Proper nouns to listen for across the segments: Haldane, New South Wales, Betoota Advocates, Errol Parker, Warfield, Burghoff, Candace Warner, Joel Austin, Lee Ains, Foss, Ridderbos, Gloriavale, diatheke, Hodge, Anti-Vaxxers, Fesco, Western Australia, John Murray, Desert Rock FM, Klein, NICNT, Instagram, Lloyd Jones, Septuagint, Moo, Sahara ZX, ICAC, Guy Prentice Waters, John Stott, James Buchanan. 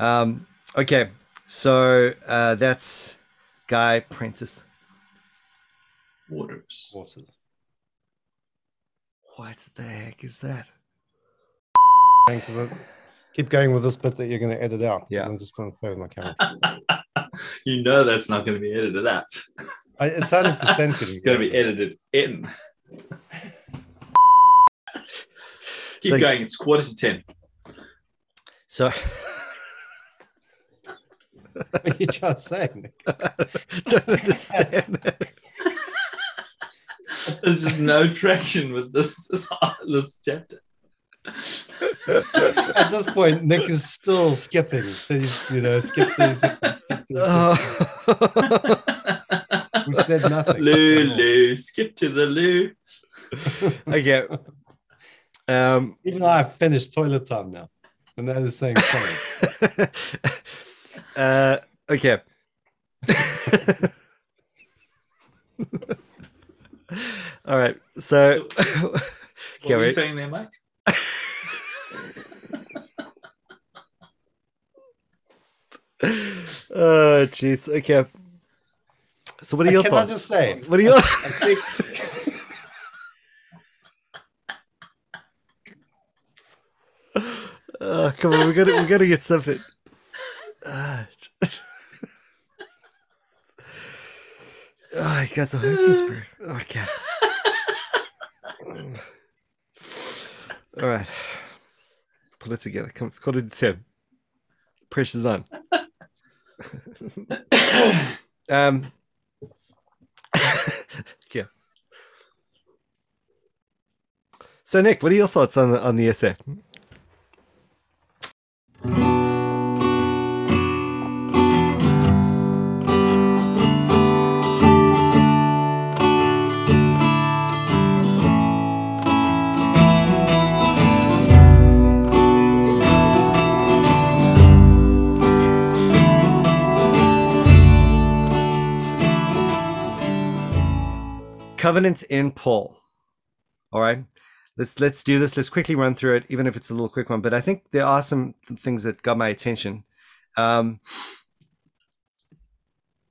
Okay, so that's Guy Prentice Waters. What the heck is that? Keep going with this bit that you're going to edit out. Yeah, I'm just going to play with my camera. You know that's not going to be edited out. It's out of descent. It's going to be edited in. Keep going. It's 9:45. So, what are you trying to say? Don't understand that. There's just no traction with this chapter. At this point, Nick is still skipping. He's, We said nothing. Lulu, skip to the loo. Okay. Even though I've finished toilet time now, and that is saying something. Okay. All right. So, what are you saying there, Mike? Oh, jeez. Okay. So, what are your thoughts? Just say? What are your? Oh, come on, we gotta get something. Oh, you guys are hopeless, bro. Okay. All right. Pull it together. Come on, it's 10:15. Pressure's on. Yeah. So, Nick, what are your thoughts on the essay? Covenant in Paul. All right, let's do this. Let's quickly run through it, even if it's a little quick one. But I think there are some things that got my attention. As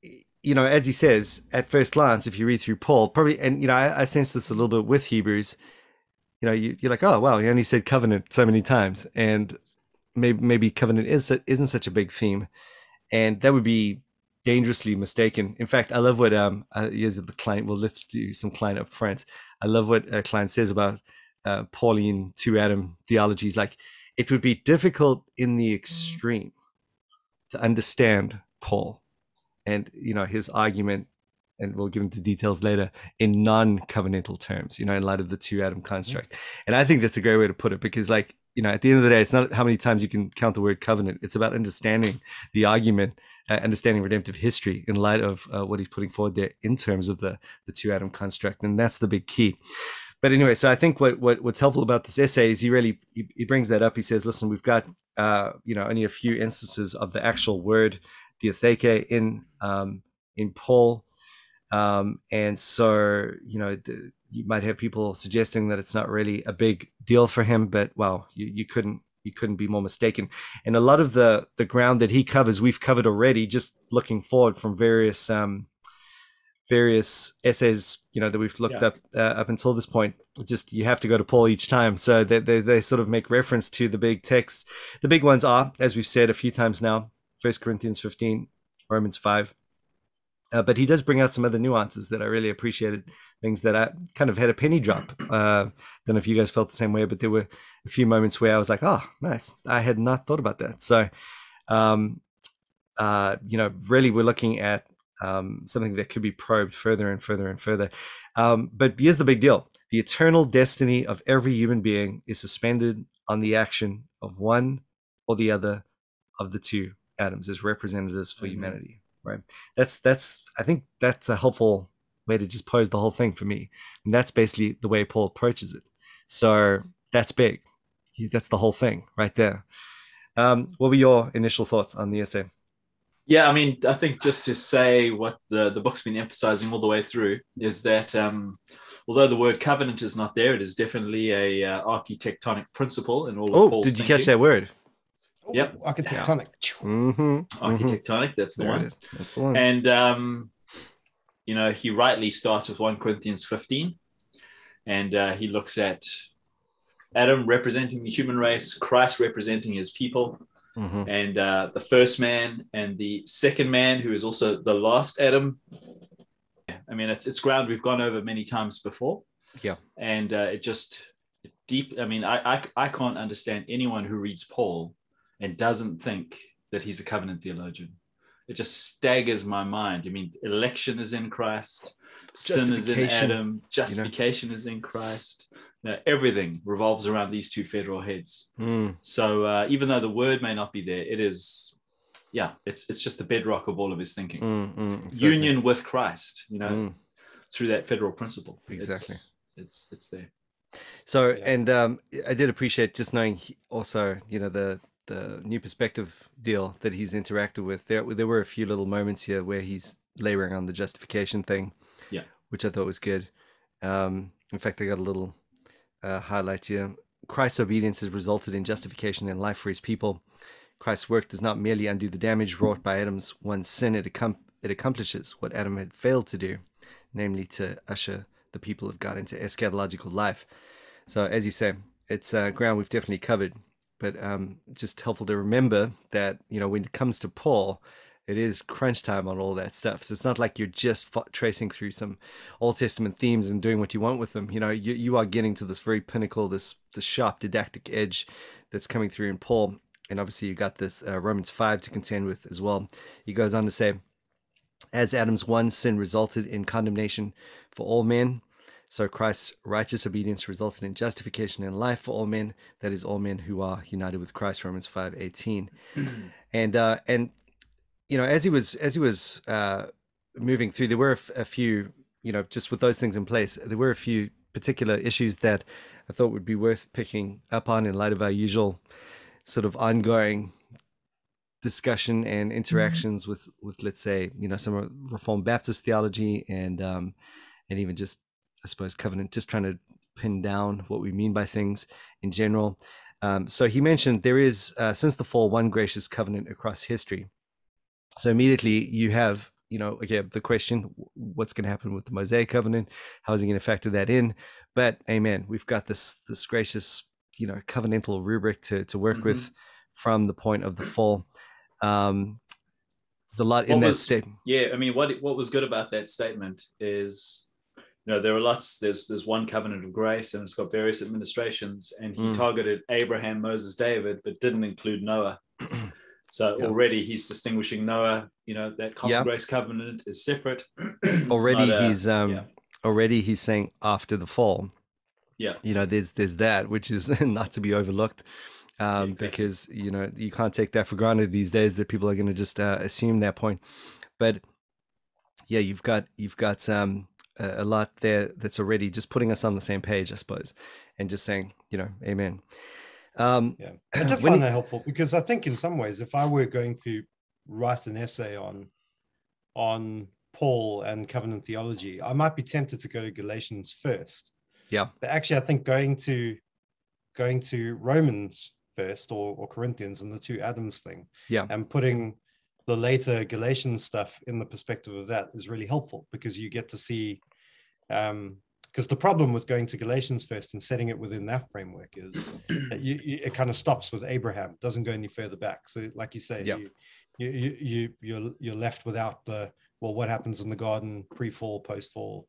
he says, at first glance, if you read through Paul, probably, and I sense this a little bit with Hebrews. You're like, oh wow, he only said covenant so many times, and maybe covenant isn't such a big theme, and that would be dangerously mistaken. In fact, I love what the Klein. Well, let's do some Klein up front. I love what Klein says about Pauline to Adam theologies. Like, it would be difficult in the extreme to understand Paul, and his argument, and we'll give him the details later, in non-covenantal terms. In light of the to Adam construct, and I think that's a great way to put it, because at the end of the day, it's not how many times you can count the word covenant. It's about understanding the argument, understanding redemptive history in light of what he's putting forward there in terms of the two-atom construct. And that's the big key. But anyway, so I think what's helpful about this essay is he brings that up. He says, listen, we've got, only a few instances of the actual word diatheke in Paul. And so, you might have people suggesting that it's not really a big deal for him, but wow, you couldn't be more mistaken. And a lot of the ground that he covers, we've covered already, just looking forward from various essays, that we've looked up until this point. Just, you have to go to Paul each time. So they sort of make reference to the big texts. The big ones are, as we've said a few times now, 1 Corinthians 15, Romans 5. But he does bring out some other nuances that I really appreciated, things that I kind of had a penny drop. Don't know if you guys felt the same way, but there were a few moments where I was like, oh, nice. I had not thought about that. So, really we're looking at something that could be probed further and further and further. But here's the big deal. The eternal destiny of every human being is suspended on the action of one or the other of the two atoms as representatives for humanity. Right. I think that's a helpful way to just pose the whole thing for me. And that's basically the way Paul approaches it. So that's big. That's the whole thing right there. What were your initial thoughts on the essay? Yeah, I mean, I think just to say what the book's been emphasizing all the way through is that although the word covenant is not there, it is definitely a architectonic principle in all of Paul's thinking. Did you catch that word? Oh, yep. Architectonic. Yeah. Mm-hmm. Architectonic, that's the there one. That's the one. And, you know, he rightly starts with 1 Corinthians 15, and he looks at Adam representing the human race, Christ representing his people, mm-hmm. and the first man and the second man, who is also the last Adam. I mean, it's ground we've gone over many times before. Yeah. And it just deep. I mean, I can't understand anyone who reads Paul and doesn't think that he's a covenant theologian. It just staggers my mind. I mean, election is in Christ. Sin is in Adam. Justification is in Christ. Now, everything revolves around these two federal heads. Mm. So even though the word may not be there, it is, yeah, it's just the bedrock of all of his thinking. Exactly. Union with Christ, you know, through that federal principle. Exactly. It's there. So, yeah. And I did appreciate just knowing also, you know, the new perspective deal that he's interacted with. There were a few little moments here where he's layering on the justification thing, yeah, which I thought was good. In fact, I got a little highlight here. Christ's obedience has resulted in justification and life for his people. Christ's work does not merely undo the damage wrought by Adam's one sin. It accomplishes what Adam had failed to do, namely to usher the people of God into eschatological life. So as you say, it's ground we've definitely covered. But just helpful to remember that, you know, when it comes to Paul, it is crunch time on all that stuff. So it's not like you're just tracing through some Old Testament themes and doing what you want with them. You know, you are getting to this very pinnacle, this sharp didactic edge that's coming through in Paul. And obviously you got this Romans 5 to contend with as well. He goes on to say, as Adam's one sin resulted in condemnation for all men, so Christ's righteous obedience resulted in justification and life for all men. That is, all men who are united with Christ. Romans 5:18, and you know, as he was moving through, there were a few, you know, just with those things in place, there were a few particular issues that I thought would be worth picking up on in light of our usual sort of ongoing discussion and interactions with let's say, you know, some Reformed Baptist theology and even just, I suppose, covenant, just trying to pin down what we mean by things in general. So he mentioned there is, since the fall, one gracious covenant across history. So immediately you have, you know, again, the question, what's going to happen with the Mosaic covenant? How is he going to factor that in? But amen, we've got this gracious, you know, covenantal rubric to work with from the point of the fall. There's a lot in that statement. Yeah, I mean, what was good about that statement is, you know, there are lots. There's one covenant of grace, and it's got various administrations. And he targeted Abraham, Moses, David, but didn't include Noah. So already he's distinguishing Noah. You know, that common grace covenant is separate. Already he's saying after the fall. Yeah, you know, there's that, which is not to be overlooked, exactly. Because you know you can't take that for granted these days. That people are going to just assume that point. But yeah, you've got a lot there that's already just putting us on the same page, I suppose, and just saying, you know, amen. I did find that helpful because I think in some ways, if I were going to write an essay on Paul and covenant theology, I might be tempted to go to Galatians first. Yeah. But actually, I think going to Romans first or Corinthians and the two Adams thing, and putting the later Galatians stuff in the perspective of that is really helpful because you get to see, because the problem with going to Galatians first and setting it within that framework is that it kind of stops with Abraham, doesn't go any further back. So like you say, you're left without the, well, what happens in the garden, pre-fall, post-fall,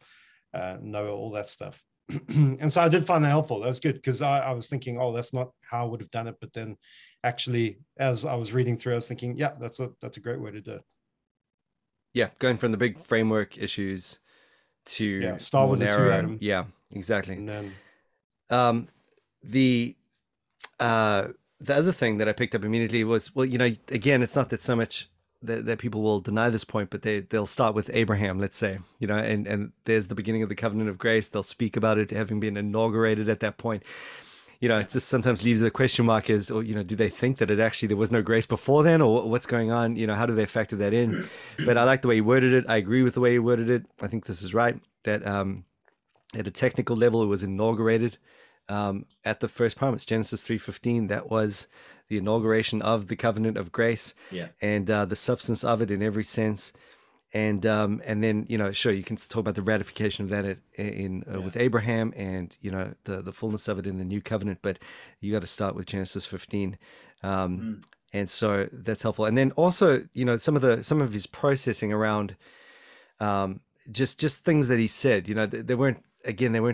Noah, all that stuff. And so I did find that helpful. That was good because I was thinking, oh, that's not how I would have done it. But then actually, as I was reading through, I was thinking, yeah, that's a great way to do it. Yeah, going from the big framework issues to start with the two items. Yeah, exactly. And then the other thing that I picked up immediately was, well, you know, again, it's not that so much that people will deny this point, but they'll start with Abraham, let's say, you know, and there's the beginning of the covenant of grace. They'll speak about it having been inaugurated at that point. You know, it just sometimes leaves a question mark as, or, you know, do they think that it actually, there was no grace before then, or what's going on? You know, how do they factor that in? But I like the way he worded it. I agree with the way he worded it. I think this is right, that at a technical level, it was inaugurated at the first promise, Genesis 3:15. That was the inauguration of the covenant of grace, and the substance of it in every sense. And then, you know, sure, you can talk about the ratification of that with Abraham, and, you know, the fullness of it in the new covenant, but you got to start with Genesis 15. And so that's helpful. And then also, you know, some of his processing around, just things that he said, you know, they weren't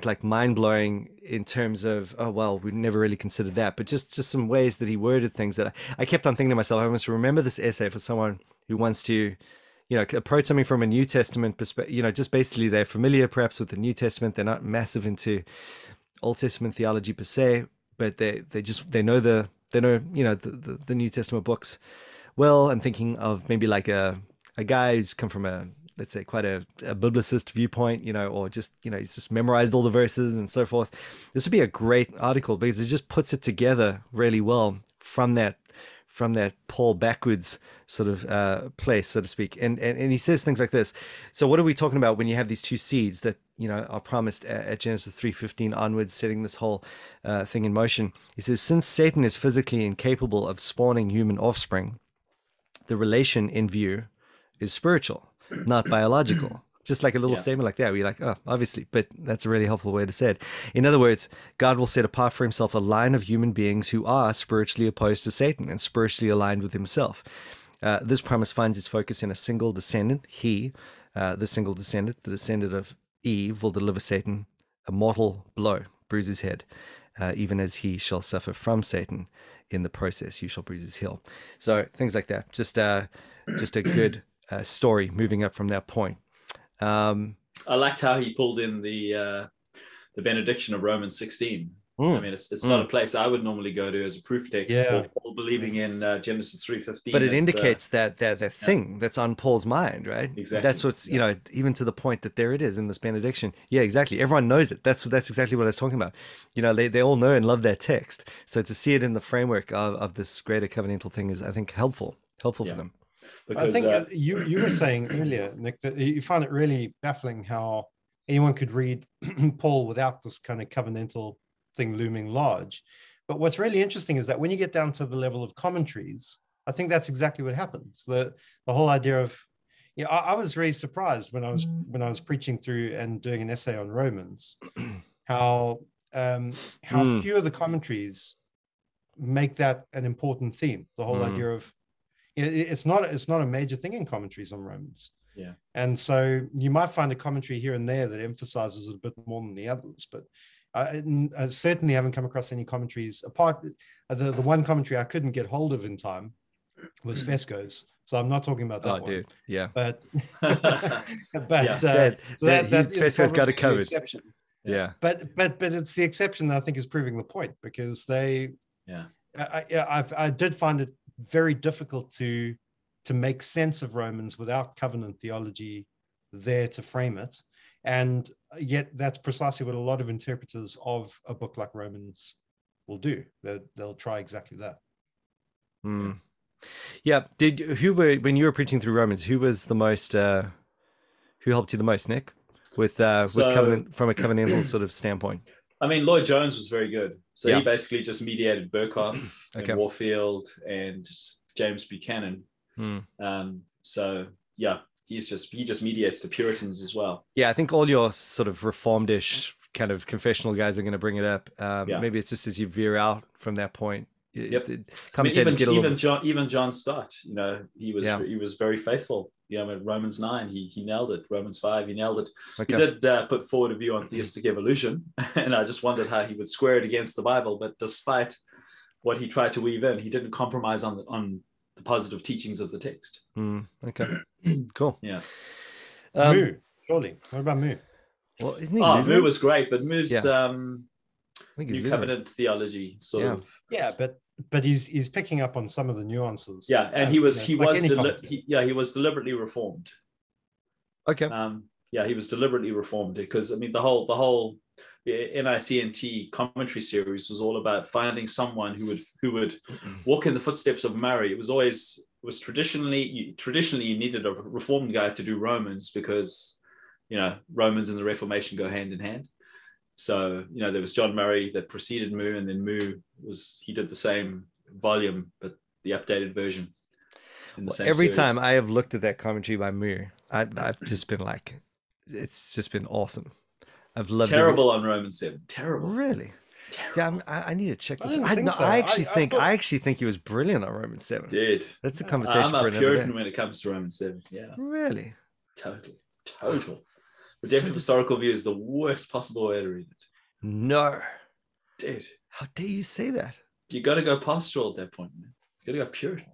like mind blowing in terms of, oh, well, we never really considered that, but just some ways that he worded things that I kept on thinking to myself, I must remember this essay for someone who wants to, you know, approach something from a New Testament perspective, you know, just basically they're familiar perhaps with the New Testament. They're not massive into Old Testament theology per se, but they know the New Testament books. Well, I'm thinking of maybe like a guy who's come from a, let's say, quite a biblicist viewpoint, you know, or just, you know, he's just memorized all the verses and so forth. This would be a great article because it just puts it together really well from that Paul backwards sort of place, so to speak. And he says things like this. So what are we talking about when you have these two seeds that, you know, are promised at Genesis 3:15 onwards, setting this whole thing in motion? He says, since Satan is physically incapable of spawning human offspring, the relation in view is spiritual, not biological. Just like a little statement like that, we're like, oh, obviously, but that's a really helpful way to say it. In other words, God will set apart for himself a line of human beings who are spiritually opposed to Satan and spiritually aligned with himself. This promise finds its focus in a single descendant. The descendant of Eve, will deliver Satan a mortal blow, bruise his head, even as he shall suffer from Satan. In the process, you shall bruise his heel. So things like that. Just a good story moving up from that point. I liked how he pulled in the benediction of Romans 16. I mean, it's not a place I would normally go to as a proof text for Paul believing in Genesis 3:15. But it indicates that thing that's on Paul's mind, right? Exactly. That's what's, you know, even to the point that there it is in this benediction. Yeah, exactly. Everyone knows it. That's exactly what I was talking about. You know, they all know and love that text. So to see it in the framework of this greater covenantal thing is, I think, helpful for them. Because, I think you were saying earlier, Nick, that you found it really baffling how anyone could read Paul without this kind of covenantal thing looming large. But what's really interesting is that when you get down to the level of commentaries, I think that's exactly what happens. The whole idea of, yeah, I was really surprised when I was preaching through and doing an essay on Romans, how few of the commentaries make that an important theme. The whole idea of, it's not a major thing in commentaries on Romans. Yeah. And so you might find a commentary here and there that emphasizes it a bit more than the others, but I certainly haven't come across any commentaries apart. The one commentary I couldn't get hold of in time was Fesco's. So I'm not talking about that one. Oh, dude. Yeah. But, Fesco's got it covered. Yeah. But it's the exception that I think is proving the point, because I did find it very difficult to make sense of Romans without covenant theology there to frame it. And yet that's precisely what a lot of interpreters of a book like Romans will do. They'll try exactly that. Mm. Yeah. When you were preaching through Romans, who helped you the most, Nick, with covenant, from a covenantal sort of standpoint? I mean, Lloyd Jones was very good. So he basically just mediated Burghoff and Warfield and James Buchanan. He just mediates the Puritans as well. Yeah, I think all your sort of reformed-ish kind of confessional guys are going to bring it up. Maybe it's just as you veer out from that point. Even John Stott, you know, he was very faithful. You know, in Romans 9, he nailed it. Romans 5, he nailed it. Okay. He did put forward a view on theistic evolution, and I just wondered how he would square it against the Bible. But despite what he tried to weave in, he didn't compromise on the positive teachings of the text. Okay, cool. Yeah. Moo, surely. What about Moo? Well, isn't he? Oh, Moo was great, but Moo's New Covenant theology sort of. Yeah, but he's picking up on some of the nuances. Yeah, and he was deliberately reformed. Okay. He was deliberately reformed because I mean the whole NICNT commentary series was all about finding someone who would walk in the footsteps of Murray. Traditionally you needed a reformed guy to do Romans because, you know, Romans and the Reformation go hand in hand. So, you know, there was John Murray that preceded Moo, and then Moo did the same volume, but the updated version. In the same every series. Time I have looked at that commentary by Moo, I've just been like, it's just been awesome. I've loved terrible it. On Roman 7. Terrible. Really? Terrible. See, I need to check this out. I actually think he was brilliant on Roman 7. Dude. That's a conversation for another day. I'm a Puritan when it comes to Roman 7. Yeah. Really? Total. Redemptive historical view is the worst possible way to read it. No. Dude. How dare you say that? You got to go pastoral at that point, man. You got to go Puritan.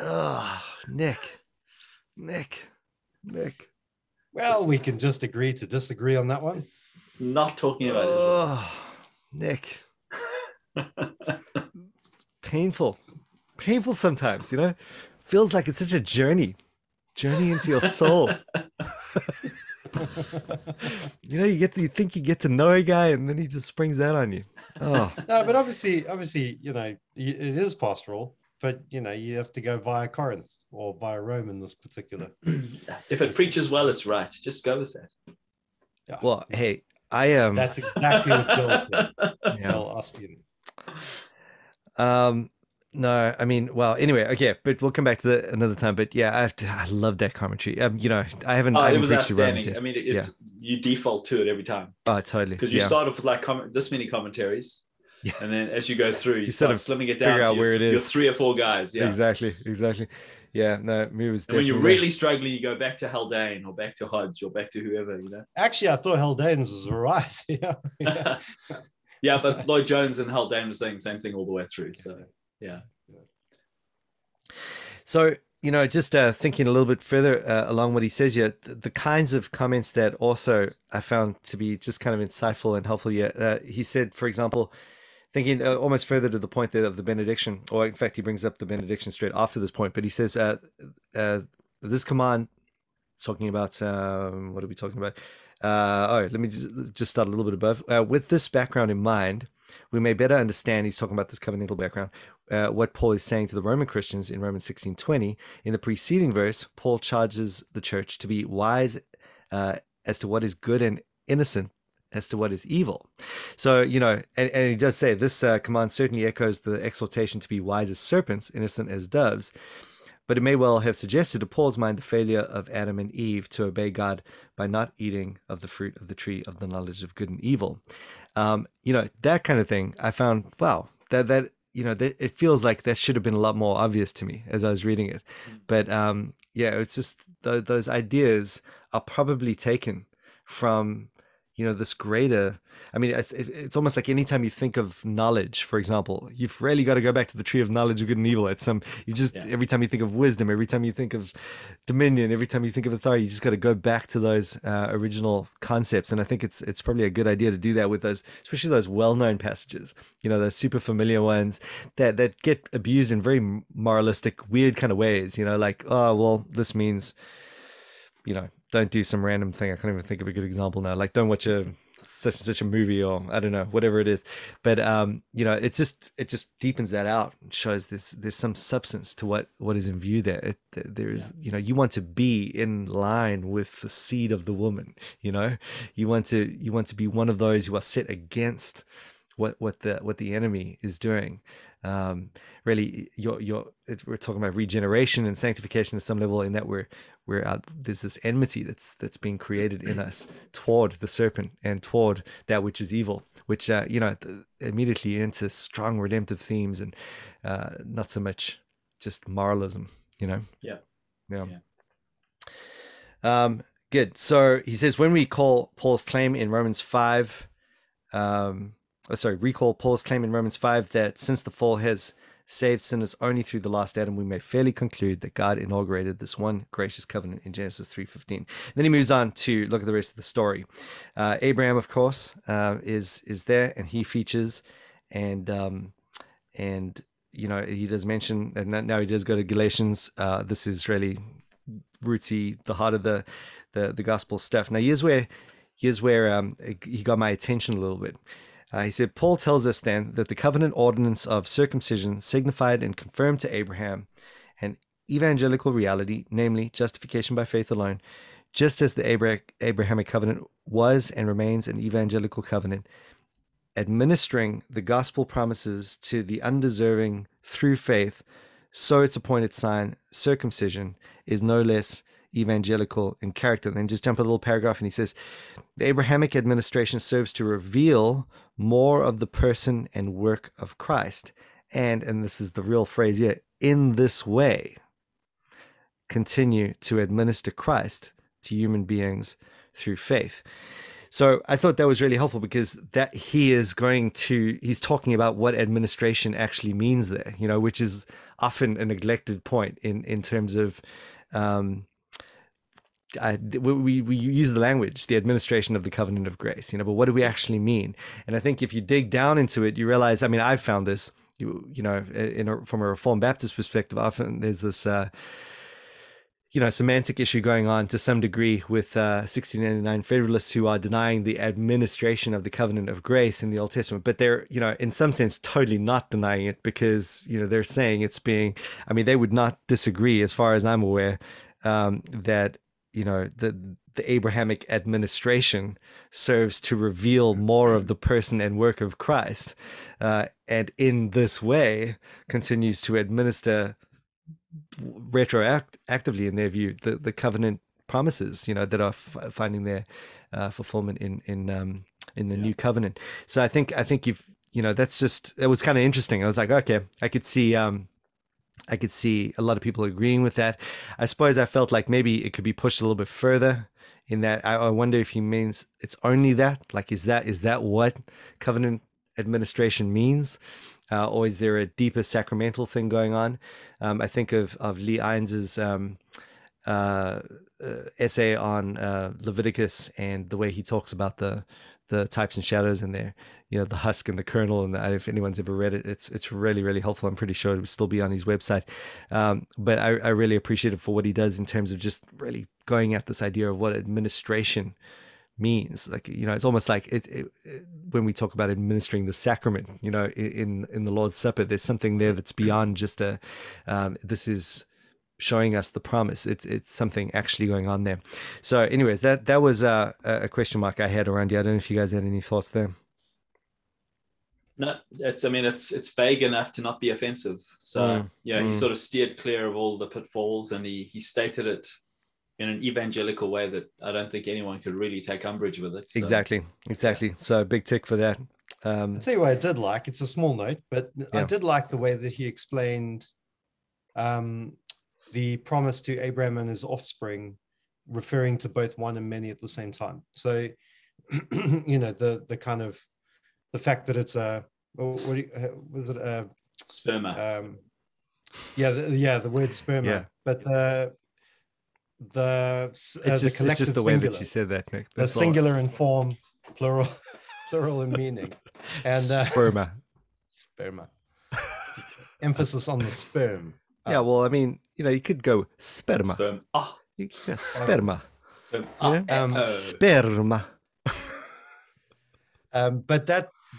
Oh, Nick. Well, we can just agree to disagree on that one. It's not talking about it. Nick. It's painful sometimes, you know? Feels like it's such a journey into your soul. You know, you think you get to know a guy, and then he just springs that on you. Oh no, but obviously, you know, it is pastoral, but you know, you have to go via Corinth or via Rome in this particular. If it preaches well, it's right. Just go with that. Yeah. Well, hey, I am. That's exactly what Joel said. Yeah. Joel Austin. No, I mean, well, anyway, okay, but we'll come back to that another time. But yeah, I love that commentary. You know, I haven't. It was outstanding. I mean, you default to it every time. Oh, totally. Because you start off with like this many commentaries, and then as you go through, you start slimming it down to your three or four guys. Yeah, exactly. Yeah, no, Moo was. When you're really struggling, you go back to Haldane or back to Hodge or back to whoever. You know. Actually, I thought Haldane's was right. Yeah. Yeah, but Lloyd Jones and Haldane were saying the same thing all the way through. So. Yeah. So, you know, just thinking a little bit further along what he says here, the kinds of comments that also I found to be just kind of insightful and helpful here. He said, for example, thinking almost further to the point there of the benediction, or in fact, he brings up the benediction straight after this point, but he says this command, talking about, what are we talking about? Let me just start a little bit above. With this background in mind, we may better understand, he's talking about this covenantal background, what Paul is saying to the Roman Christians in Romans 16:20. In the preceding verse, Paul charges the church to be wise as to what is good and innocent as to what is evil. So, you know, and he does say this command certainly echoes the exhortation to be wise as serpents, innocent as doves. But it may well have suggested to Paul's mind the failure of Adam and Eve to obey God by not eating of the fruit of the tree of the knowledge of good and evil. You know, that kind of thing I found, wow, that you know, it feels like that should have been a lot more obvious to me as I was reading it. But yeah, it's just those ideas are probably taken from, you know, this greater, I mean, it's almost like anytime you think of knowledge, for example, you've really got to go back to the tree of knowledge of good and evil. Every time you think of wisdom, every time you think of dominion, every time you think of authority, you just got to go back to those original concepts. And I think it's probably a good idea to do that with those, especially those well-known passages, you know, those super familiar ones that get abused in very moralistic, weird kind of ways, you know, like, oh, well, this means, you know, don't do some random thing. I can't even think of a good example now. Like, don't watch such a movie, or I don't know, whatever it is. But you know, it just deepens that out and shows there's some substance to what is in view there. There is, you know, you want to be in line with the seed of the woman. You know, you want to be one of those who are set against what the enemy is doing. Really, we're talking about regeneration and sanctification at some level, in that there's this enmity that's being created in us toward the serpent and toward that which is evil, which you know, immediately into strong redemptive themes and not so much just moralism, you know. Yeah. Good. So he says, when we call Paul's claim in Romans 5, recall Paul's claim in Romans 5 that since the fall has saved sinners only through the last Adam, we may fairly conclude that God inaugurated this one gracious covenant in Genesis 3:15. Then he moves on to look at the rest of the story. Abraham, of course, is there, and he features, and you know, he does mention, and now he does go to Galatians. This is really rootsy, the heart of the gospel stuff. Now here's where he got my attention a little bit. He said, Paul tells us then that the covenant ordinance of circumcision signified and confirmed to Abraham an evangelical reality, namely justification by faith alone, just as the Abrahamic covenant was and remains an evangelical covenant. administering the gospel promises to the undeserving through faith, so its appointed sign, circumcision, is no less evangelical in character. Then just jump a little paragraph and he says, the Abrahamic administration serves to reveal more of the person and work of Christ. And this is the real phrase here, in this way, continue to administer Christ to human beings through faith. So I thought that was really helpful, because that he's talking about what administration actually means there, you know, which is often a neglected point in terms of, we use the language, the administration of the covenant of grace, you know, but what do we actually mean? And I think if you dig down into it, you realize, I mean, I've found this, you know, from a Reformed Baptist perspective, often there's this, you know, semantic issue going on to some degree with 1689 Federalists who are denying the administration of the covenant of grace in the Old Testament, but they're, you know, in some sense totally not denying it, because, you know, they're saying it's being, I mean, they would not disagree, as far as I'm aware, that, you know, the Abrahamic administration serves to reveal more of the person and work of Christ, and in this way continues to administer retroactively, in their view, the covenant promises, you know, that are finding their fulfillment in the new covenant. So I think you've, you know, that's just, it was kind of interesting. I was like, okay, I could see a lot of people agreeing with that. I suppose I felt like maybe it could be pushed a little bit further, in that I wonder if he means it's only that, like, is that what covenant administration means? Or is there a deeper sacramental thing going on? I think of Lee Ains's essay on Leviticus, and the way he talks about the types and shadows in there, you know, the husk and the kernel. And if anyone's ever read it, it's really, really helpful. I'm pretty sure it would still be on his website. But I really appreciate it for what he does in terms of just really going at this idea of what administration means. Like, you know, it's almost like it when we talk about administering the sacrament, you know, in the Lord's Supper, there's something there that's beyond just a this is showing us the promise. It's something actually going on there. So anyways, that was a question mark I had around you. I don't know if you guys had any thoughts there. No, it's vague enough to not be offensive. So he sort of steered clear of all the pitfalls, and he stated it in an evangelical way that I don't think anyone could really take umbrage with it. So. Exactly. So big tick for that. I'll tell you what I did like. It's a small note, but I did like the way that he explained the promise to Abraham and his offspring, referring to both one and many at the same time. So, you know, the kind of, the fact that it's a, was it a... sperma. The word sperma. Yeah. But it's just the way singular, that you said that, Nick. That's the singular in form, plural in meaning, and sperma emphasis on the sperm. Well, I mean, you know, you could go sperma. Sperma. Sperma.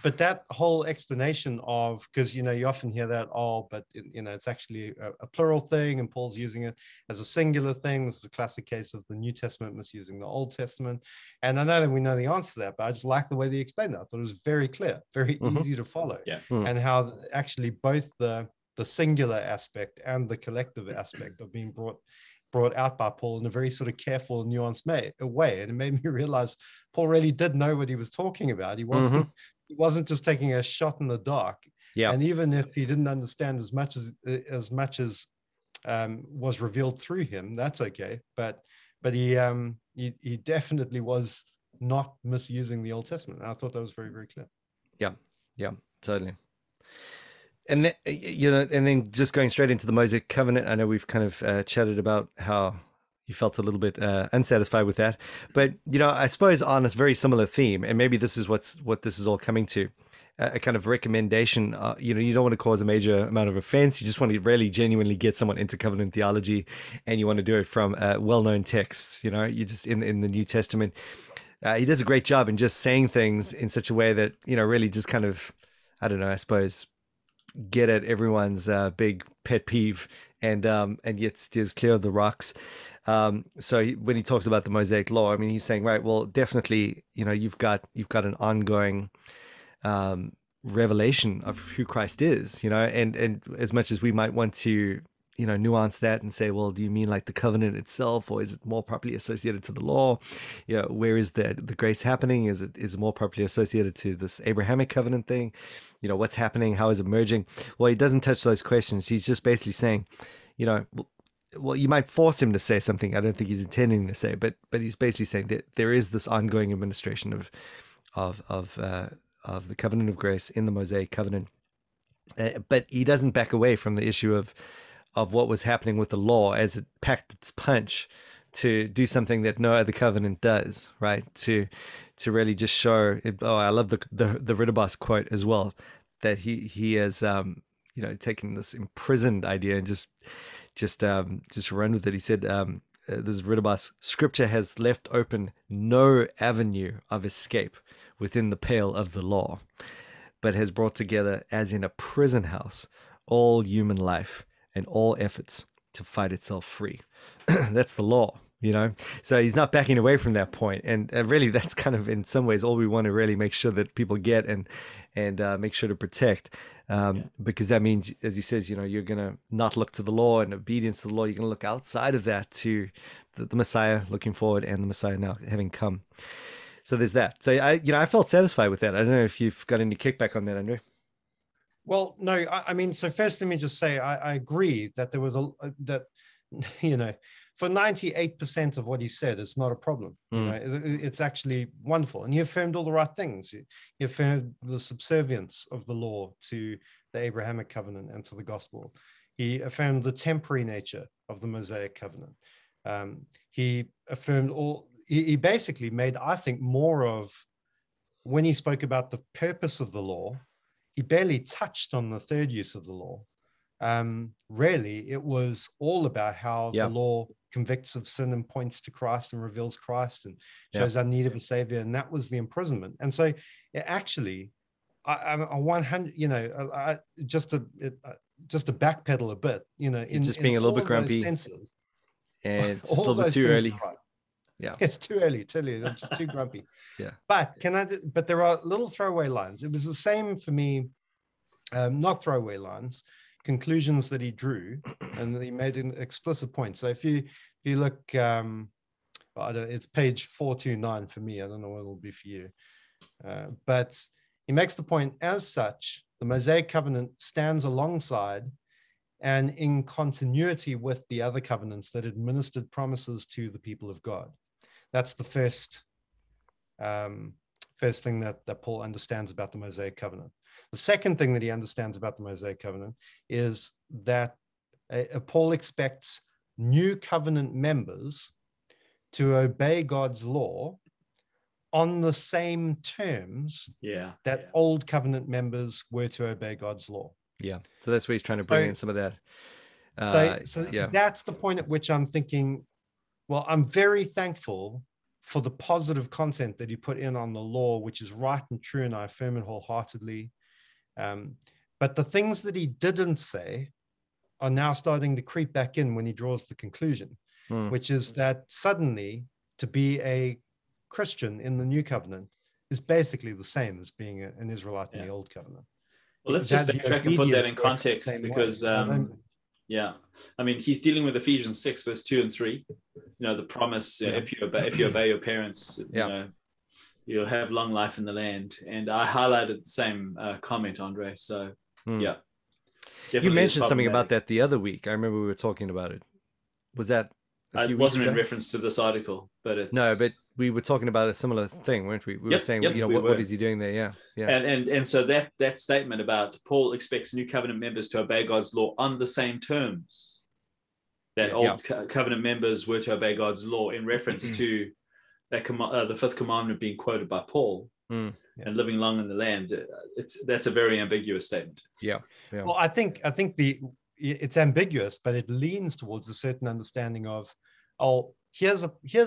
But that whole explanation of, because, you know, you often hear that, but, you know, it's actually a plural thing, and Paul's using it as a singular thing. This is a classic case of the New Testament misusing the Old Testament. And I know that we know the answer to that, but I just like the way they explained that. I thought it was very clear, very easy to follow. Yeah. Mm-hmm. And how actually both the singular aspect and the collective aspect are being brought out by Paul in a very sort of careful, nuanced way. And it made me realize Paul really did know what he was talking about. He wasn't... Mm-hmm. He wasn't just taking a shot in the dark. Yeah. And even if he didn't understand as much as was revealed through him, that's okay. But he definitely was not misusing the Old Testament. And I thought that was very, very clear. Yeah. Yeah, totally. And then, you know, and then just going straight into the Mosaic Covenant, I know we've kind of chatted about how you felt a little bit unsatisfied with that, but, you know, I suppose on a very similar theme, and maybe this is what this is all coming to, a kind of recommendation. You know, you don't want to cause a major amount of offense. You just want to really genuinely get someone into covenant theology, and you want to do it from well-known texts. You know, you just in the New Testament, he does a great job in just saying things in such a way that, you know, really just kind of, I don't know, I suppose, get at everyone's big pet peeve, and yet steers clear of the rocks. So when he talks about the Mosaic Law, I mean, he's saying, right, well, definitely, you know, you've got an ongoing revelation of who Christ is, you know, and as much as we might want to, you know, nuance that and say, well, do you mean like the covenant itself, or is it more properly associated to the law? You know, where is the grace happening? Is it more properly associated to this Abrahamic covenant thing? You know, what's happening? How is it merging? Well, he doesn't touch those questions. He's just basically saying, you know, well, you might force him to say something I don't think he's intending to say, but he's basically saying that there is this ongoing administration of the covenant of grace in the Mosaic covenant. But he doesn't back away from the issue of what was happening with the law as it packed its punch to do something that no other covenant does, right? To really just show it. Oh, I love the Ridderbos quote as well, that he has you know, taken this imprisoned idea and just run with it. He said, this is Ridderbos: "Scripture has left open no avenue of escape within the pale of the law, but has brought together, as in a prison house, all human life and all efforts to fight itself free." That's the law, you know? So he's not backing away from that point. And really, that's kind of, in some ways, all we want to really make sure that people get and make sure to protect. Because that means, as he says, you know, you're going to not look to the law and obedience to the law. You're going to look outside of that to the Messiah looking forward and the Messiah now having come. So there's that. So I felt satisfied with that. I don't know if you've got any kickback on that, Andrew. Well, no, I mean, so first, let me just say, I agree that there was that, you know, for 98% of what he said, it's not a problem. You know, it's actually wonderful. And he affirmed all the right things. He affirmed the subservience of the law to the Abrahamic covenant and to the gospel. He affirmed the temporary nature of the Mosaic covenant. He affirmed he basically made, I think, more of, when he spoke about the purpose of the law, he barely touched on the third use of the law. Really, it was all about how the law convicts of sin and points to Christ and reveals Christ and shows our need of a savior. And that was the imprisonment. And so it actually, just to backpedal a bit, you know, just being a little bit grumpy senses, and it's a little bit too early. Right. Yeah, it's too early. I'm just too grumpy. Yeah. But there are little throwaway lines. It was the same for me, not throwaway lines, conclusions that he drew, and that he made an explicit point. So if you look, it's page 429 for me. I don't know what it'll be for you. But he makes the point, as such, the Mosaic covenant stands alongside and in continuity with the other covenants that administered promises to the people of God. That's the first thing that Paul understands about the Mosaic covenant. The second thing that he understands about the Mosaic covenant is that Paul expects new covenant members to obey God's law on the same terms that old covenant members were to obey God's law. Yeah. So that's where he's trying to bring in some of that. That's the point at which I'm thinking, well, I'm very thankful for the positive content that he put in on the law, which is right and true, and I affirm it wholeheartedly. But the things that he didn't say are now starting to creep back in when he draws the conclusion, which is that suddenly to be a Christian in the new covenant is basically the same as being an Israelite in the old covenant. Well, let's just backtrack and put that in context, because, I mean, he's dealing with Ephesians 6, verse 2 and 3, you know, the promise, if you obey your parents, you know, you'll have long life in the land. And I highlighted the same comment, Andre, so, You mentioned something about that the other week. I remember we were talking about it. Was that a few weeks ago? It wasn't in reference to this article, but it's... No, but we were talking about a similar thing, weren't we? We were saying, you know, what is he doing there? Yeah. And so that statement about Paul expects new covenant members to obey God's law on the same terms that old covenant members were to obey God's law, in reference to that the fifth commandment being quoted by Paul and living long in the land. That's a very ambiguous statement. Yeah. Well, I think it's ambiguous, but it leans towards a certain understanding of, here's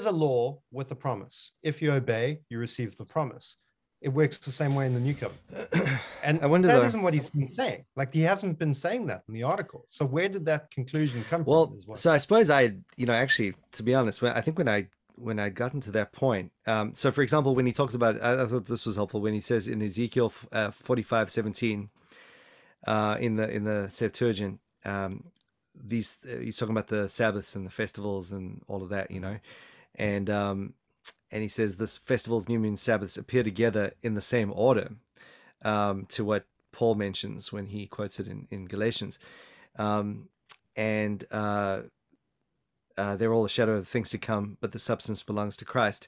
a law with a promise. If you obey, you receive the promise. It works the same way in the new covenant. And I wonder that isn't what he's been saying. Like, he hasn't been saying that in the article. So where did that conclusion come from? Well, so I suppose I, you know, actually, to be honest, I think when I when I gotten to that point. So, for example, when he talks about, I thought this was helpful when he says in Ezekiel 45:17 in the Septuagint, he's talking about the Sabbaths and the festivals and all of that, you know, and he says this festivals, new moon, Sabbaths appear together in the same order, to what Paul mentions when he quotes it in Galatians, they're all a shadow of things to come, but the substance belongs to Christ.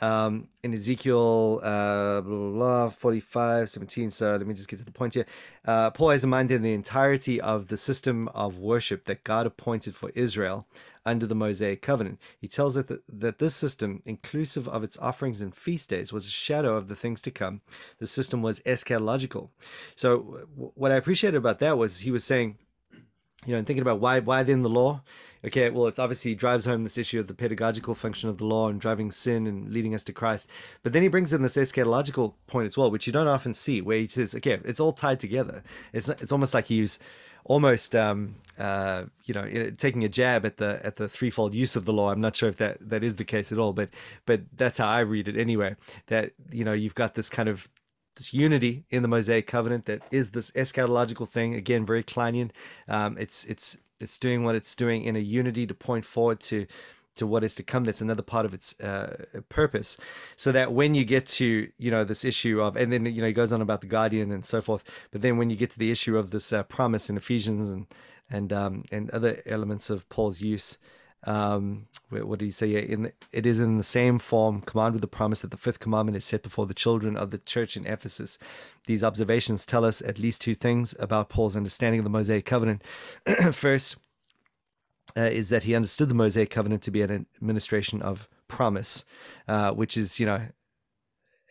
In Ezekiel 45:17, so let me just get to the point here. Paul has in mind in the entirety of the system of worship that God appointed for Israel under the Mosaic covenant. He tells it that this system, inclusive of its offerings and feast days, was a shadow of the things to come. The system was eschatological. So what I appreciated about that was he was saying, you know, and thinking about why then the law? Okay, well, it's obviously drives home this issue of the pedagogical function of the law and driving sin and leading us to Christ. But then he brings in this eschatological point as well, which you don't often see, where he says, okay, it's all tied together. It's almost like he's almost, taking a jab at the threefold use of the law. I'm not sure if that is the case at all, but that's how I read it anyway. That, you know, you've got this kind of this unity in the Mosaic covenant that is this eschatological thing, again very Kleinian. It's doing what it's doing in a unity to point forward to what is to come. That's another part of its purpose, so that when you get to, you know, this issue of, and then, you know, he goes on about the guardian and so forth, but then when you get to the issue of this promise in Ephesians and other elements of Paul's use, what did he say? It is in the same form, command with the promise that the fifth commandment is set before the children of the church in Ephesus. These observations tell us at least two things about Paul's understanding of the Mosaic covenant. First, is that he understood the Mosaic covenant to be an administration of promise, which is, you know,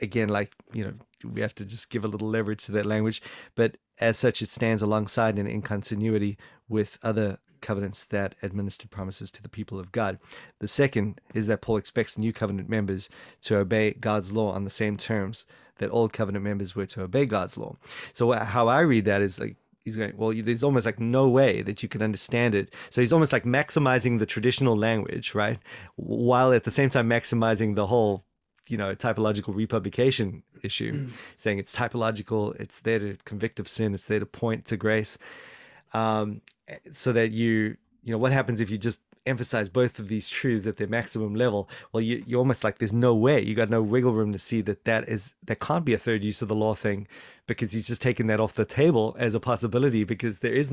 again, like, you know, we have to just give a little leverage to that language, but as such, it stands alongside and in continuity with other covenants that administered promises to the people of God. The second is that Paul expects new covenant members to obey God's law on the same terms that old covenant members were to obey God's law. So how I read that is like, he's going, well, there's almost like no way that you can understand it. So he's almost like maximizing the traditional language, right? While at the same time maximizing the whole, you know, typological republication issue, saying it's typological, it's there to convict of sin, it's there to point to grace. So that you know, what happens if you just emphasize both of these truths at their maximum level? Well, you're almost like there's no way, you got no wiggle room to see that can't be a third use of the law thing, because he's just taken that off the table as a possibility, because it's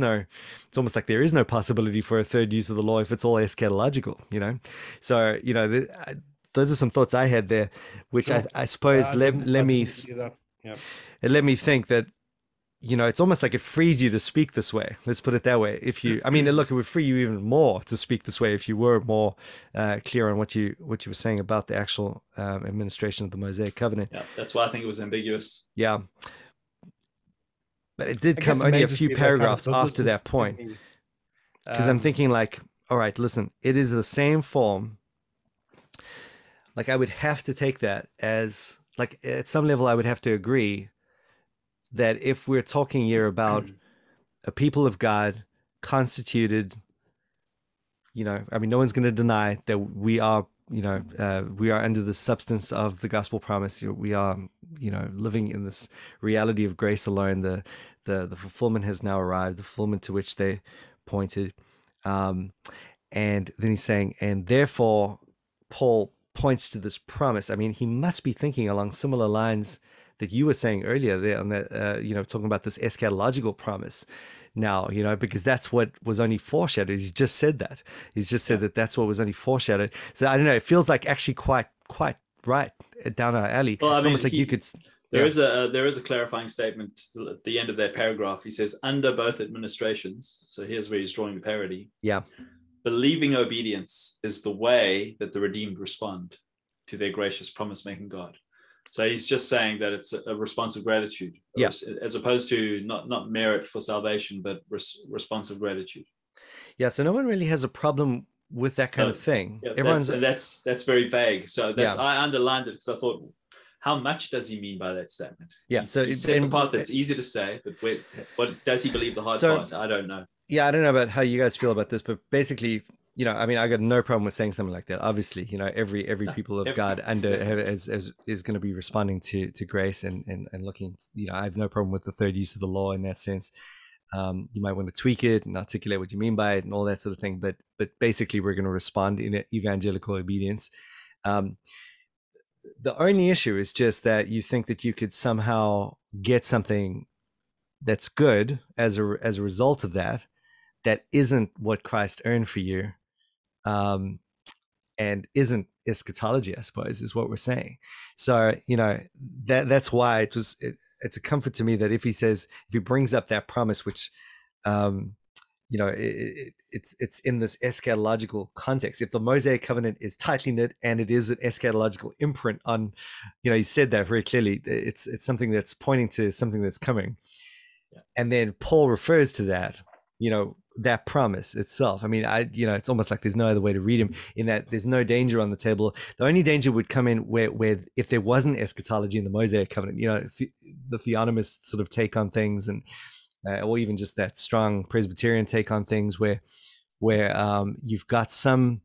almost like there is no possibility for a third use of the law if it's all eschatological, you know? So, you know, those are some thoughts I had there, which sure. I suppose it let me think that, you know, it's almost like it frees you to speak this way. Let's put it that way. It would free you even more to speak this way if you were more clear on what you were saying about the actual administration of the Mosaic covenant. Yeah, that's why I think it was ambiguous. Yeah, but it did come only a few paragraphs after that point, because I'm thinking like, all right, listen, it is the same form. Like I would have to take that as like at some level I would have to agree that if we're talking here about a people of God constituted, you know, I mean, no one's going to deny that we are, you know, we are under the substance of the gospel promise. We are, you know, living in this reality of grace alone. The fulfillment has now arrived, the fulfillment to which they pointed. And then he's saying, and therefore Paul points to this promise. I mean, he must be thinking along similar lines that you were saying earlier there on that, you know, talking about this eschatological promise now, you know, because that's what was only foreshadowed. He's just said that. He's just said that that's what was only foreshadowed. So I don't know, it feels like actually quite right down our alley. Well, it's almost like you could... There is a clarifying statement at the end of that paragraph. He says, under both administrations, so here's where he's drawing the parody. Yeah. Believing obedience is the way that the redeemed respond to their gracious promise-making God. So he's just saying that it's a response of gratitude, as opposed to not merit for salvation, but response of gratitude. Yeah. So no one really has a problem with that kind of thing. Yeah, everyone's that's very vague. So I underlined it because I thought, how much does he mean by that statement? Yeah. The part that's easy to say, but what does he believe the hard part? I don't know. Yeah, I don't know about how you guys feel about this, but basically you know, I mean, I got no problem with saying something like that. Obviously, you know, every people of God under is going to be responding to grace and looking, you know, I have no problem with the third use of the law in that sense. You might want to tweak it and articulate what you mean by it and all that sort of thing. But basically, we're going to respond in evangelical obedience. The only issue is just that you think that you could somehow get something that's good as a result of that, that isn't what Christ earned for you, and isn't eschatology, I suppose, is what we're saying. So, you know, that's why it's a comfort to me that if he brings up that promise, which, you know, it's in this eschatological context. If the Mosaic covenant is tightly knit and it is an eschatological imprint on, you know, he said that very clearly, it's something that's pointing to something that's coming. Yeah. And then Paul refers to that, you know, that promise itself. I mean, you know, it's almost like there's no other way to read him in that there's no danger on the table. The only danger would come in where if there wasn't eschatology in the Mosaic covenant, you know, the theonomist sort of take on things and, or even just that strong Presbyterian take on things where you got something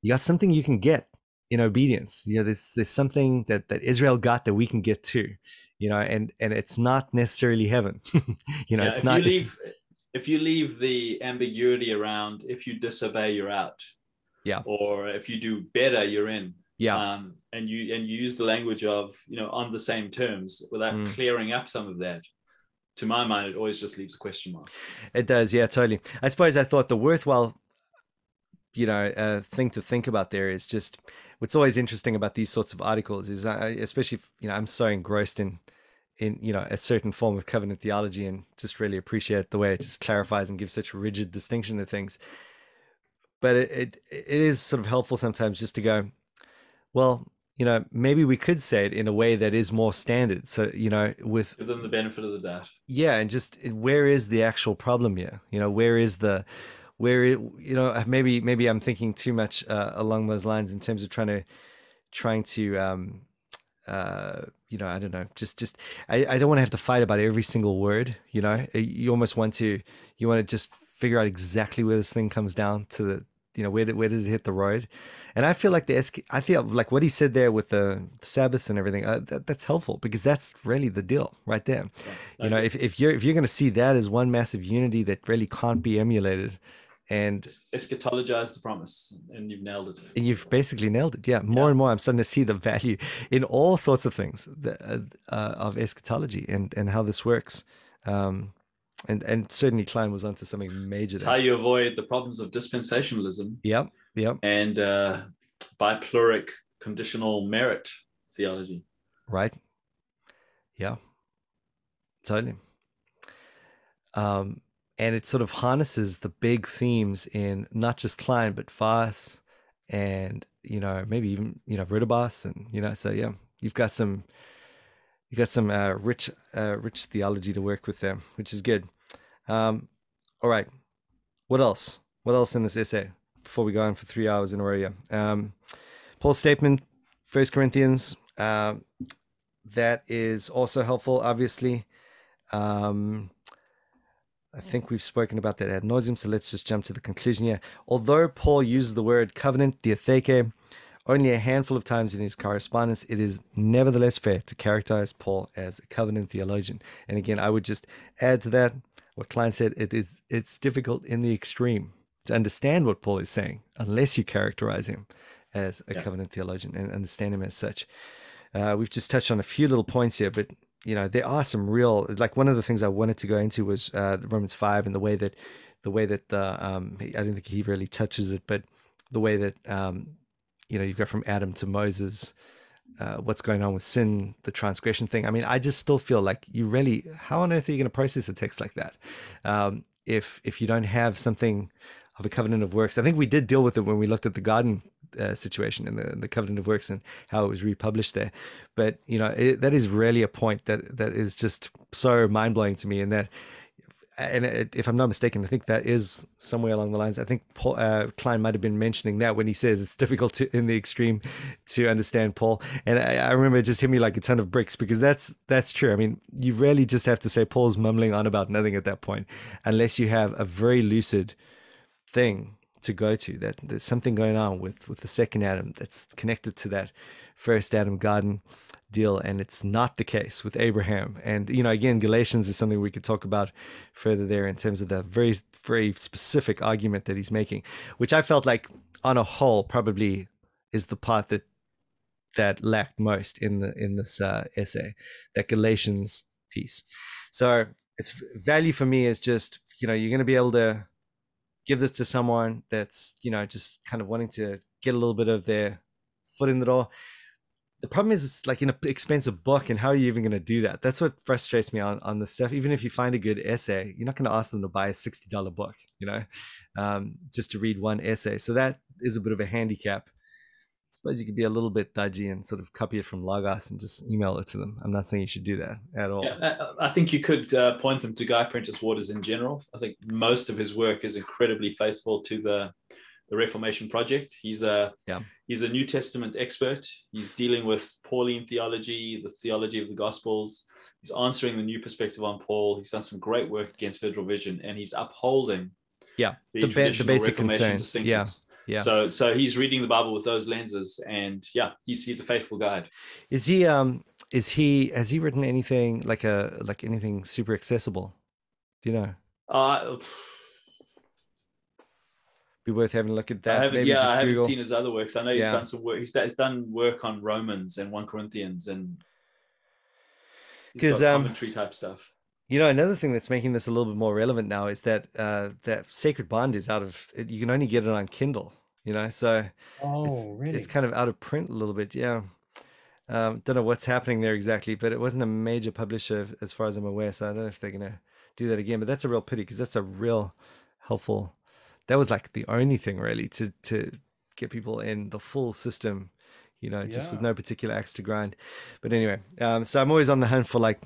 you can get in obedience. You know, there's something that Israel got that we can get too, you know, and it's not necessarily heaven. You know, yeah, if you leave the ambiguity around, if you disobey, you're out. Yeah. Or if you do better, you're in. Yeah. And you use the language of, you know, on the same terms without clearing up some of that. To my mind, it always just leaves a question mark. It does. Yeah, totally. I suppose I thought the worthwhile, you know, thing to think about there is just what's always interesting about these sorts of articles is, especially, if, you know, I'm so engrossed in, you know, a certain form of covenant theology and just really appreciate the way it just clarifies and gives such rigid distinction to things. But it is sort of helpful sometimes just to go, well, you know, maybe we could say it in a way that is more standard. So, you know, give them the benefit of the doubt. Yeah. And just, where is the actual problem here? You know, you know, maybe I'm thinking too much along those lines in terms of you know, I don't know, just, I don't want to have to fight about every single word, you know, you almost want to just figure out exactly where this thing comes down to the, you know, where does it hit the road? And I feel like I feel like what he said there with the Sabbaths and everything, that's helpful, because that's really the deal right there. Yeah, you know, if you're going to see that as one massive unity that really can't be emulated, and eschatologize the promise, and you've nailed it. And you've basically nailed it. Yeah. More and more, I'm starting to see the value in all sorts of things of eschatology and how this works. And certainly Klein was onto something major. It's how you avoid the problems of dispensationalism. Yep, yep. And bipluric conditional merit theology. Right. Yeah. Totally. And it sort of harnesses the big themes in not just Klein, but Foss and, you know, maybe even, you know, Ridderbos, and, you know, so yeah, you've got some rich theology to work with there, which is good. All right. What else in this essay before we go on for 3 hours in a row? Yeah. Paul's statement, 1 Corinthians, that is also helpful, obviously. I think we've spoken about that ad nauseum, so let's just jump to the conclusion here. Although Paul uses the word covenant, diatheke, only a handful of times in his correspondence, it is nevertheless fair to characterize Paul as a covenant theologian. And again, I would just add to that what Klein said, it's difficult in the extreme to understand what Paul is saying unless you characterize him as a covenant theologian and understand him as such. We've just touched on a few little points here, but you know, there are some real, like one of the things I wanted to go into was Romans 5 and the way that I don't think he really touches it, but the way that you know, you've got from Adam to Moses, what's going on with sin, the transgression thing. I mean, I just still feel like how on earth are you going to process a text like that? If you don't have something of a covenant of works. I think we did deal with it when we looked at the garden situation and the covenant of works and how it was republished there. But, you know, that is really a point that is just so mind blowing to me. If I'm not mistaken, I think that is somewhere along the lines. I think Paul, Klein might have been mentioning that when he says it's difficult in the extreme to understand Paul. And I remember it just hit me like a ton of bricks, because that's true. I mean, you really just have to say Paul's mumbling on about nothing at that point, unless you have a very lucid thing to go to. That there's something going on with the second Adam that's connected to that first Adam garden deal, and it's not the case with Abraham. And, you know, again, Galatians is something we could talk about further there in terms of the very, very specific argument that he's making, which I felt like on a whole probably is the part that lacked most in this essay, that Galatians piece. So it's value for me is just, you know, you're going to be able to give this to someone that's, you know, just kind of wanting to get a little bit of their foot in the door. The problem is it's like an expensive book, and how are you even going to do that? That's what frustrates me on this stuff. Even if you find a good essay, you're not going to ask them to buy a $60 book, you know, just to read one essay. So that is a bit of a handicap. I suppose you could be a little bit dodgy and sort of copy it from Logos and just email it to them. I'm not saying you should do that at all. Yeah, I think you could point them to Guy Prentice Waters in general. I think most of his work is incredibly faithful to the Reformation Project. He's a New Testament expert. He's dealing with Pauline theology, the theology of the Gospels. He's answering the new perspective on Paul. He's done some great work against Federal Vision, and he's upholding the basic Reformation distinctions. Yeah. Yeah. So he's reading the Bible with those lenses, and yeah, he's a faithful guide. Is he? Has he written anything like anything super accessible? Do you know? Be worth having a look at that. I haven't seen his other works. I know he's done some work. He's done work on Romans and 1 Corinthians and commentary type stuff. You know, another thing that's making this a little bit more relevant now is that that Sacred Bond is out of, you can only get it on Kindle, you know, so it's kind of out of print a little bit. Yeah. Don't know what's happening there exactly, but it wasn't a major publisher as far as I'm aware. So I don't know if they're going to do that again, but that's a real pity because that's a real helpful, that was like the only thing really to get people in the full system, you know, just with no particular axe to grind. But anyway, so I'm always on the hunt for like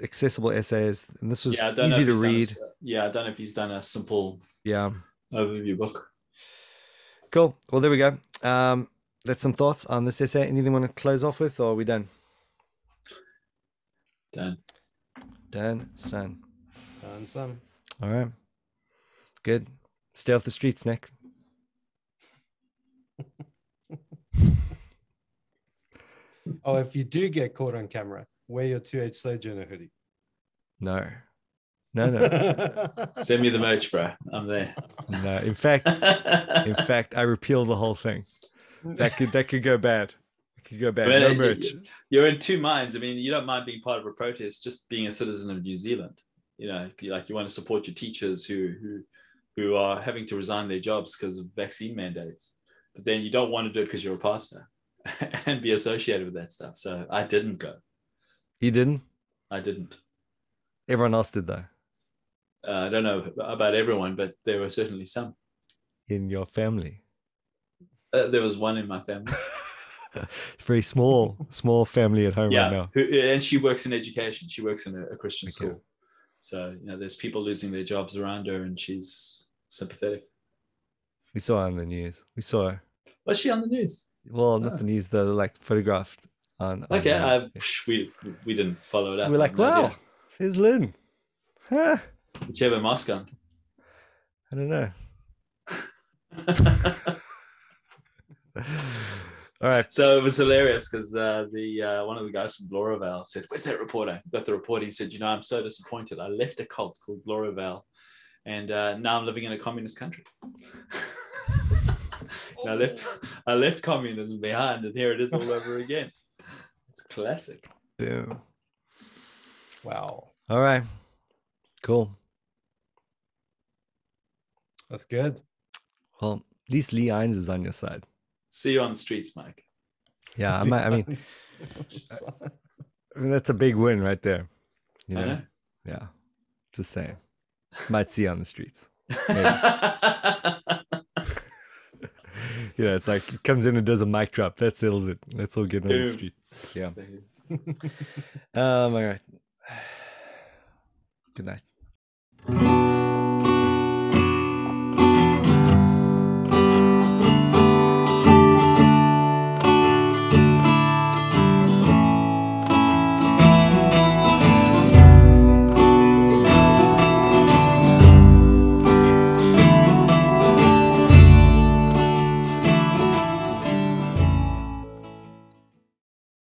accessible essays, and this was easy to read. I don't know if he's done a simple overview book. Cool. Well, there we go. That's some thoughts on this essay. Anything you want to close off with, or are we done? Done, son. All right. Good. Stay off the streets, Nick. Oh, if you do get caught on camera, wear your 2H Slow Journal hoodie. No. Send me the merch, bro. I'm there. No, in fact, I repeal the whole thing. That could go bad. It could go bad. No merch. You're in two minds. I mean, you don't mind being part of a protest, just being a citizen of New Zealand. You know, if you like, you want to support your teachers who are having to resign their jobs because of vaccine mandates, but then you don't want to do it because you're a pastor and be associated with that stuff. So I didn't go. You didn't? I didn't. Everyone else did though. I don't know about everyone, but there were certainly some. In your family? There was one in my family. Very small family at home right now. And she works in education. She works in a Christian school. So, you know, there's people losing their jobs around her, and she's sympathetic. We saw her on the news. Was she on the news? Well, not the news, though, like photographed on. Okay, we didn't follow it up. We're like, wow, here's Lynn. Huh. Did she have a mask on? I don't know. All right. So it was hilarious because the one of the guys from Gloriavale said, "Where's that reporter?" Got the report. He said, "You know, I'm so disappointed. I left a cult called Gloriavale, and now I'm living in a communist country." I left communism behind, and here it is all over again. It's classic. Boom. Wow. All right. Cool. That's good. Well, at least Lee Ains is on your side. See you on the streets, Mike. Yeah, I mean, that's a big win right there. You know? I know. Yeah. Just saying. Might see you on the streets. Maybe. You know, it's like it comes in and does a mic drop. That settles it. That's all good on the street. Yeah. All right. Good night.